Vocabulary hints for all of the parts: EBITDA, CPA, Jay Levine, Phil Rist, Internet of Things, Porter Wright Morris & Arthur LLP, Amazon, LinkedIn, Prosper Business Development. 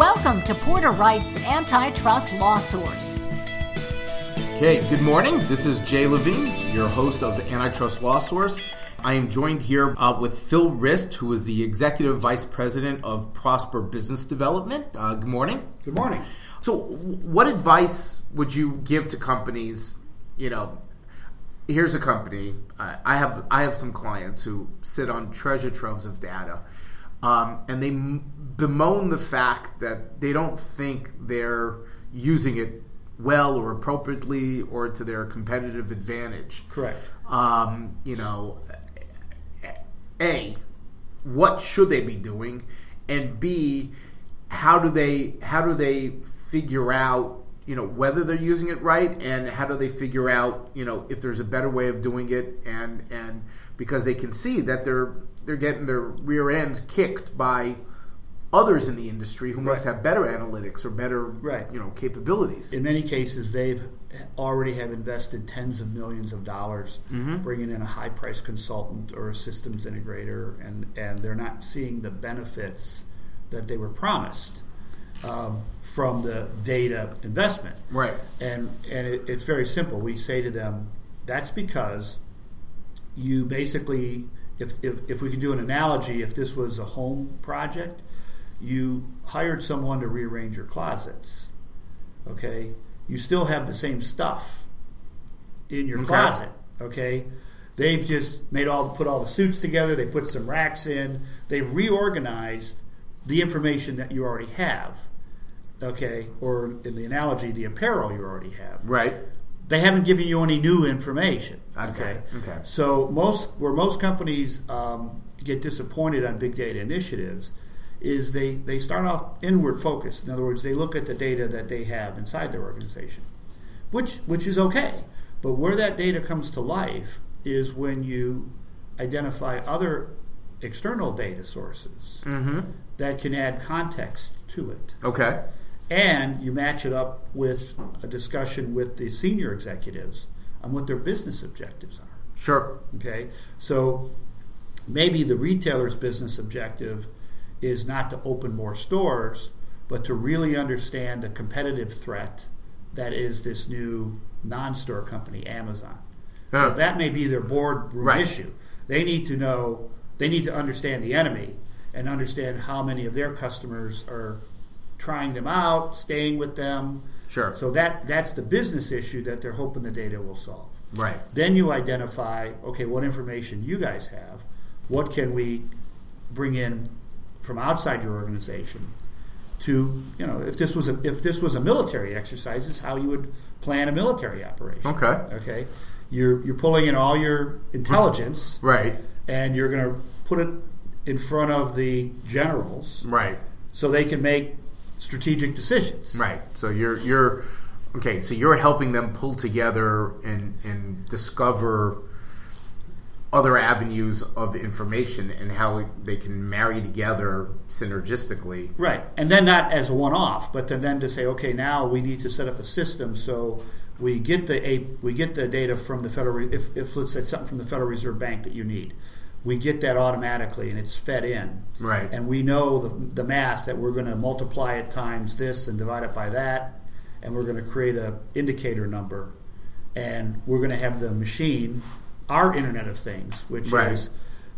Welcome to Porter Wright's Antitrust Law Source. Okay, good morning. This is Jay Levine, your host of Antitrust Law Source. I am joined here with Phil Rist, who is the Executive Vice President of Prosper Business Development. Good morning. Good morning. So what advice would you give to companies, here's a company, I have some clients who sit on treasure troves of data, and they bemoan the fact that they don't think they're using it well or appropriately or to their competitive advantage. Correct. A, what should they be doing? And B, how do they figure out, whether they're using it right, and how do they figure out, if there's a better way of doing it, and because they can see that they're getting their rear ends kicked by others in the industry who must have better analytics or better capabilities. In many cases, they've already have invested tens of millions of dollars bringing in a high-priced consultant or a systems integrator, and they're not seeing the benefits that they were promised from the data investment. Right. And it's very simple. We say to them, that's because you basically, if we can do an analogy, if this was a home project, you hired someone to rearrange your closets, okay? You still have the same stuff in your closet, okay? They've just put all the suits together. They put some racks in. They've reorganized the information that you already have, okay? Or in the analogy, the apparel you already have. Right. They haven't given you any new information, okay? Okay. So most companies get disappointed on big data initiatives is they start off inward focused. In other words, they look at the data that they have inside their organization, which is okay. But where that data comes to life is when you identify other external data sources that can add context to it. Okay. And you match it up with a discussion with the senior executives on what their business objectives are. Sure. Okay. So maybe the retailer's business objective is not to open more stores, but to really understand the competitive threat that is this new non-store company, Amazon. So that may be their boardroom issue. They need to understand the enemy and understand how many of their customers are trying them out, staying with them. Sure. So that's the business issue that they're hoping the data will solve. Right. Then you identify, okay, what information you guys have, what can we bring in from outside your organization to, if this was a military exercise, is how you would plan a military operation. Okay. You're pulling in all your intelligence, right, and you're going to put it in front of the generals, right, so they can make strategic decisions, right. So you're helping them pull together and discover other avenues of information and how they can marry together synergistically. Right. And then not as a one-off, but then to say, okay, now we need to set up a system so we get the data from the Federal – if let's say something from the Federal Reserve Bank that you need, we get that automatically and it's fed in. Right. And we know the math that we're going to multiply it times this and divide it by that, and we're going to create an indicator number, and we're going to have the machine – our Internet of Things, which is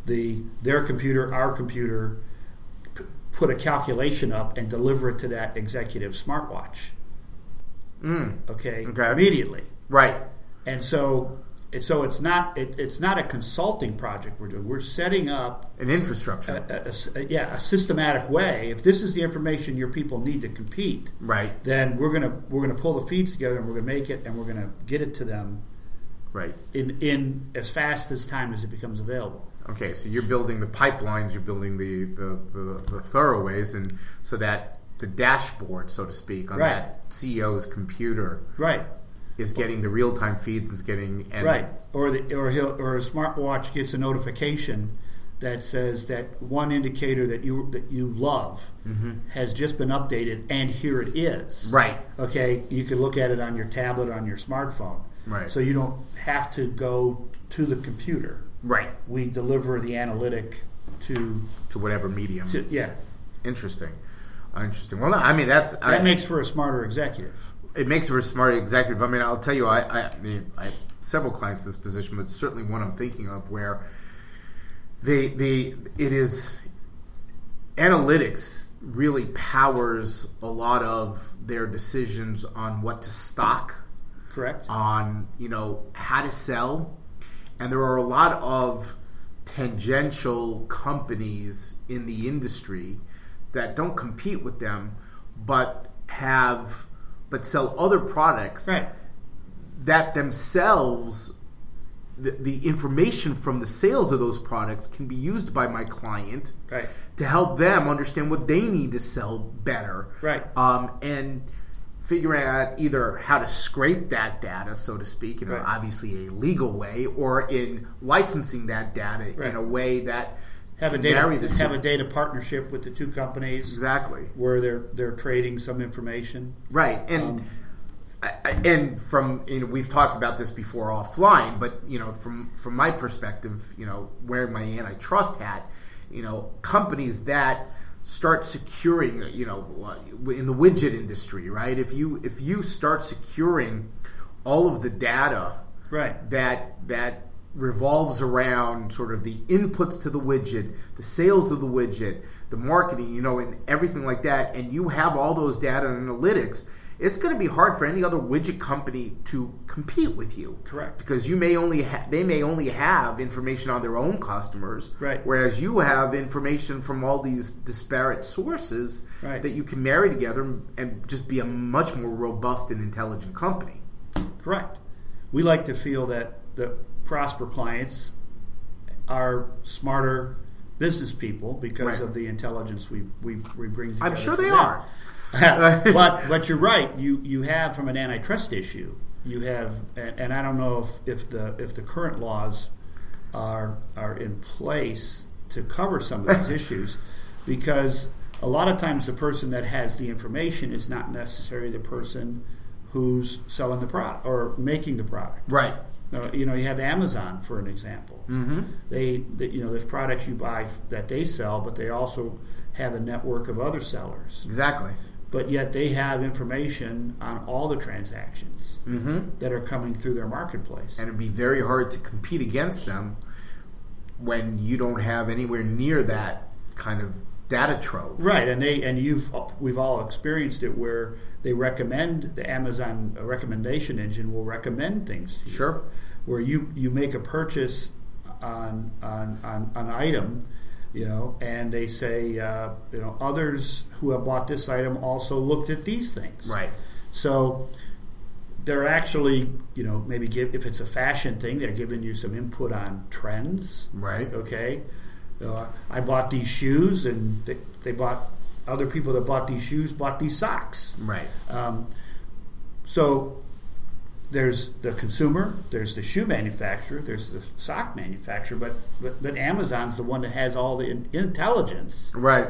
their computer, our computer, put a calculation up and deliver it to that executive smartwatch. Okay, immediately. Right. And so it's not a consulting project we're doing. We're setting up an infrastructure, a systematic way. If this is the information your people need to compete, right, then we're gonna pull the feeds together and we're gonna make it and we're gonna get it to them. Right. In as fast as time as it becomes available. Okay, so you're building the pipelines, you're building the thoroughways, and so that the dashboard, so to speak, on that CEO's computer is getting the real-time feeds, or a smartwatch gets a notification that says that one indicator that you love has just been updated, and here it is. Right. Okay, you can look at it on your tablet, on your smartphone. Right. So you don't have to go to the computer. Right. We deliver the analytic to whatever medium. Interesting. Interesting. Well, no, I mean, that makes for a smarter executive. It makes for a smart executive. I mean, I'll tell you, I have several clients in this position, but certainly one I'm thinking of where it is analytics really powers a lot of their decisions on what to stock, correct? On how to sell, and there are a lot of tangential companies in the industry that don't compete with them, but sell other products, right, that themselves, the information from the sales of those products can be used by my client, right, to help them understand what they need to sell better, right, and figuring out either how to scrape that data, so to speak, in, right, obviously a legal way, or in licensing that data, right, in a way that have a data partnership with the two companies, exactly, where they're trading some information, right, and from, we've talked about this before offline, but from my perspective, wearing my antitrust hat, companies that start securing, in the widget industry, right? If you start securing all of the data, right, that revolves around sort of the inputs to the widget, the sales of the widget, the marketing, and everything like that, and you have all those data and analytics, it's going to be hard for any other widget company to compete with you. Correct. Because you may only they may only have information on their own customers, right, whereas you have information from all these disparate sources, right, that you can marry together and just be a much more robust and intelligent company. Correct. We like to feel that the Prosper clients are smarter business people because, right, of the intelligence we bring together. I'm sure they are. but you're right. You have, from an antitrust issue, you have, and I don't know if the current laws are in place to cover some of these issues, because a lot of times the person that has the information is not necessarily the person who's selling the product or making the product. Right. You have Amazon for an example. Mm-hmm. There's products you buy that they sell, but they also have a network of other sellers. Exactly. But yet they have information on all the transactions, mm-hmm, that are coming through their marketplace. And it'd be very hard to compete against them when you don't have anywhere near that kind of data trove. Right, we've all experienced it where they recommend, the Amazon recommendation engine will recommend things to you. Sure. Where you make a purchase on an item, and they say, others who have bought this item also looked at these things. Right. So they're actually, maybe if it's a fashion thing, they're giving you some input on trends. Right. Okay. I bought these shoes, and other people that bought these shoes bought these socks. Right. So there's the consumer, there's the shoe manufacturer, there's the sock manufacturer, but Amazon's the one that has all the intelligence, right,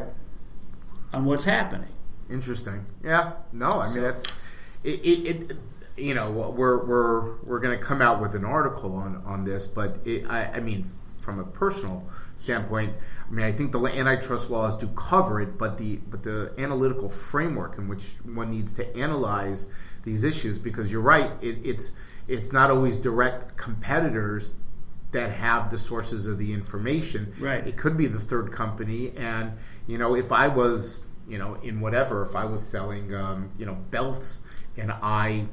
on what's happening. Interesting. Yeah. No, I mean, that's it. We're going to come out with an article on this, but I mean, from a personal standpoint, I mean, I think the antitrust laws do cover it, but the analytical framework in which one needs to analyze these issues, because you're right, it's not always direct competitors that have the sources of the information. Right. It could be the third company, and if I was selling belts, and I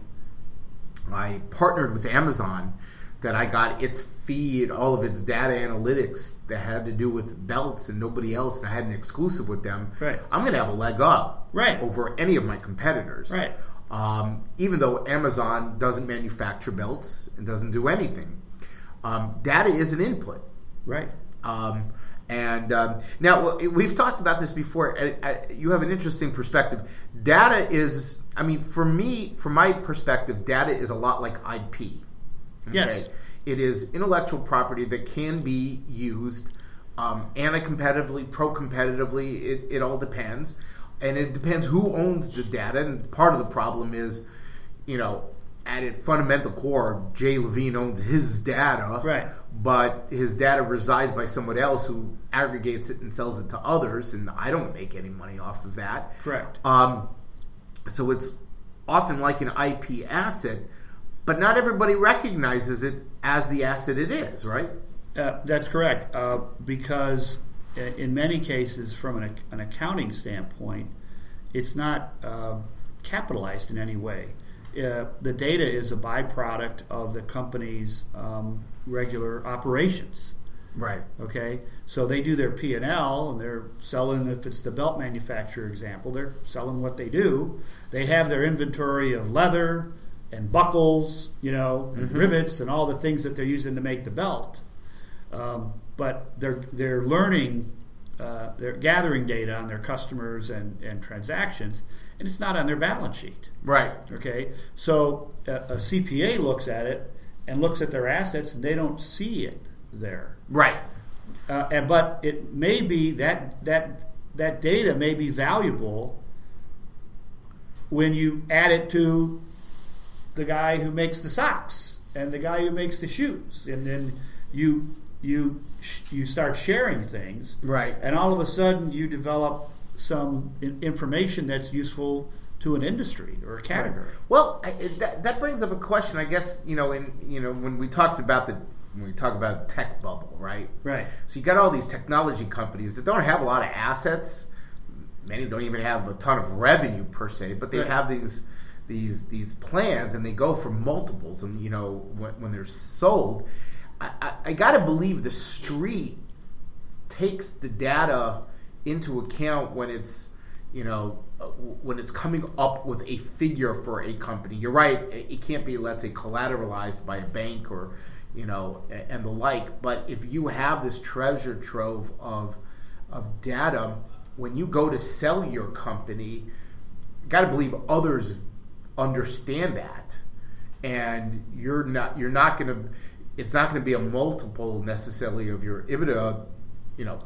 partnered with Amazon, that I got its feed, all of its data analytics that had to do with belts and nobody else, and I had an exclusive with them, right, I'm going to have a leg up, right, over any of my competitors. Right. Even though Amazon doesn't manufacture belts and doesn't do anything. Data is an input. Right. Now, we've talked about this before. You have an interesting perspective. Data is, I mean, for me, from my perspective, data is a lot like IP. Okay. Yes. It is intellectual property that can be used anti-competitively, pro-competitively. It all depends. And it depends who owns the data. And part of the problem is, at its fundamental core, Jay Levine owns his data, right? But his data resides by someone else who aggregates it and sells it to others, and I don't make any money off of that. Correct. So it's often like an IP asset, but not everybody recognizes it as the asset it is, right? That's correct, because in many cases, from an accounting standpoint, it's not capitalized in any way. The data is a byproduct of the company's regular operations. Right. Okay? So they do their P&L, and they're selling, if it's the belt manufacturer example, they're selling what they do. They have their inventory of leather and buckles, and rivets and all the things that they're using to make the belt. But they're learning, they're gathering data on their customers and transactions, and it's not on their balance sheet. Right. Okay? So a CPA looks at it and looks at their assets, and they don't see it there. Right. But it may be that data may be valuable when you add it to the guy who makes the socks and the guy who makes the shoes, and then you start sharing things, right? And all of a sudden, you develop some information that's useful to an industry or a category. Right. Well, that brings up a question, I guess. When we talk about the tech bubble, right? Right. So you got all these technology companies that don't have a lot of assets. Many don't even have a ton of revenue per se, but they have these plans, and they go for multiples. And when they're sold. I got to believe the street takes the data into account when it's, when it's coming up with a figure for a company. You're right; it can't be, let's say, collateralized by a bank or, and the like. But if you have this treasure trove of data, when you go to sell your company, got to believe others understand that, and you're not going to. It's not going to be a multiple necessarily of your EBITDA,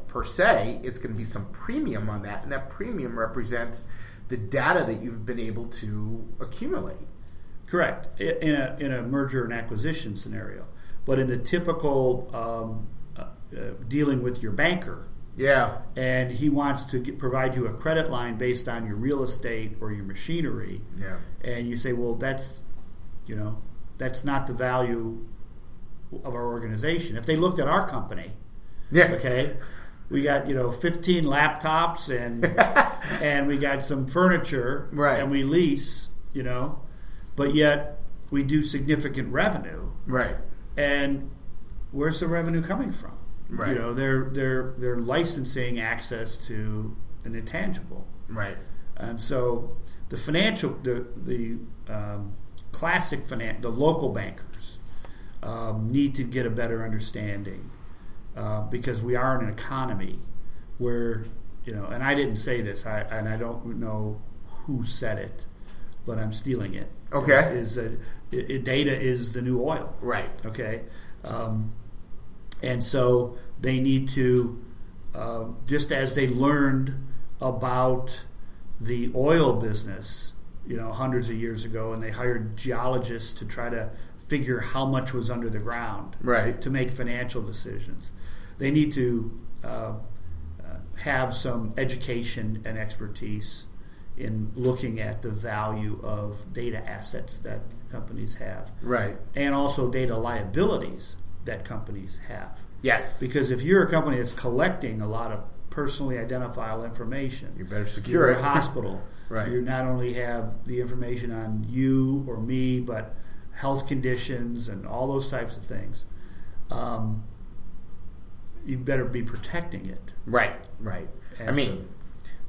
per se. It's going to be some premium on that, and that premium represents the data that you've been able to accumulate. Correct, in a merger and acquisition scenario, but in the typical dealing with your banker, yeah, and he wants to provide you a credit line based on your real estate or your machinery, yeah, and you say, well, that's not the value of our organization. If they looked at our company, yeah, okay, we got 15 laptops and and we got some furniture, right, and we lease, but yet we do significant revenue, right, and where's the revenue coming from? Right, they're licensing access to an intangible, right, and so the the local bankers. Need to get a better understanding because we are in an economy where, and I didn't say this, and I don't know who said it, but I'm stealing it. Okay. Data is the new oil. Right. Okay. And so they need to, just as they learned about the oil business, hundreds of years ago, and they hired geologists to try to figure how much was under the ground, right, to make financial decisions. They need to have some education and expertise in looking at the value of data assets that companies have, right, and also data liabilities that companies have. Yes, because if you're a company that's collecting a lot of personally identifiable information, you better secure it. You're a hospital, right? You not only have the information on you or me, but health conditions and all those types of things, you better be protecting it. Right, right. And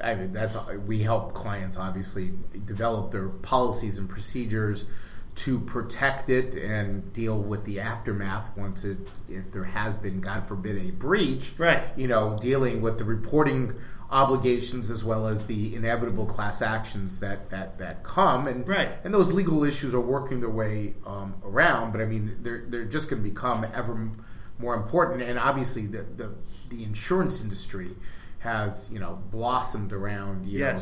I mean that's we help clients obviously develop their policies and procedures to protect it and deal with the aftermath once if there has been, God forbid, a breach. Right. Dealing with the reporting obligations as well as the inevitable class actions that come, and right, and those legal issues are working their way around. But I mean, they're just going to become ever more important, and obviously the insurance industry has, you know, blossomed around, you know,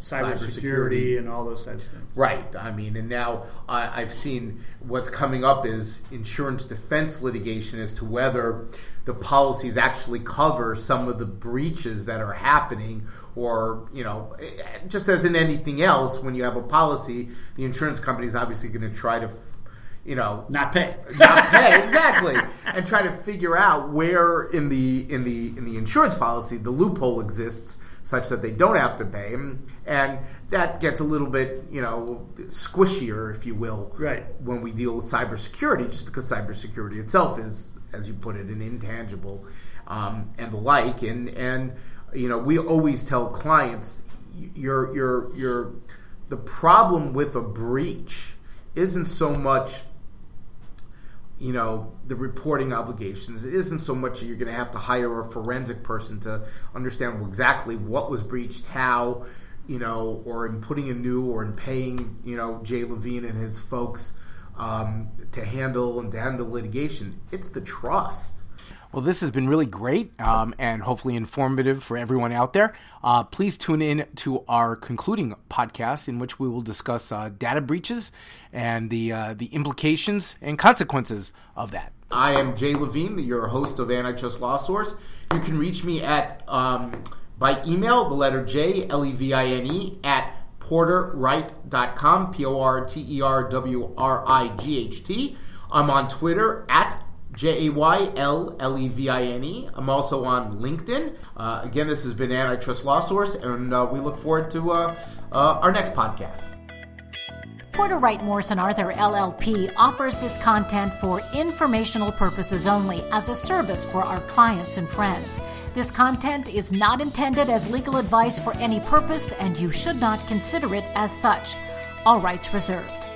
cybersecurity and all those types of things. Right. I mean, and now I've seen what's coming up is insurance defense litigation as to whether the policies actually cover some of the breaches that are happening, or, you know, just as in anything else, when you have a policy, the insurance company is obviously going to try to not pay exactly, and try to figure out where in the insurance policy the loophole exists such that they don't have to pay, and that gets a little bit, you know, squishier, if you will, right, when we deal with cybersecurity, just because cybersecurity itself is, as you put it, an intangible and the like, and you know, we always tell clients your the problem with a breach isn't so much, you know, the reporting obligations. It isn't so much that you're going to have to hire a forensic person to understand exactly what was breached, how, you know, or in putting in new, or in paying, you know, Jay Levine and his folks to handle litigation. It's the trust. Well, this has been really great and hopefully informative for everyone out there. Please tune in to our concluding podcast, in which we will discuss data breaches and the implications and consequences of that. I am Jay Levine, your host of Antitrust Law Source. You can reach me at by email, the letter J, Levine, at porterwright.com, porterwright. I'm on Twitter at JAYLLEVINE. I'm also on LinkedIn. Again, this has been Antitrust Law Source, and we look forward to our next podcast. Porter Wright Morris & Arthur LLP offers this content for informational purposes only, as a service for our clients and friends. This content is not intended as legal advice for any purpose, and you should not consider it as such. All rights reserved.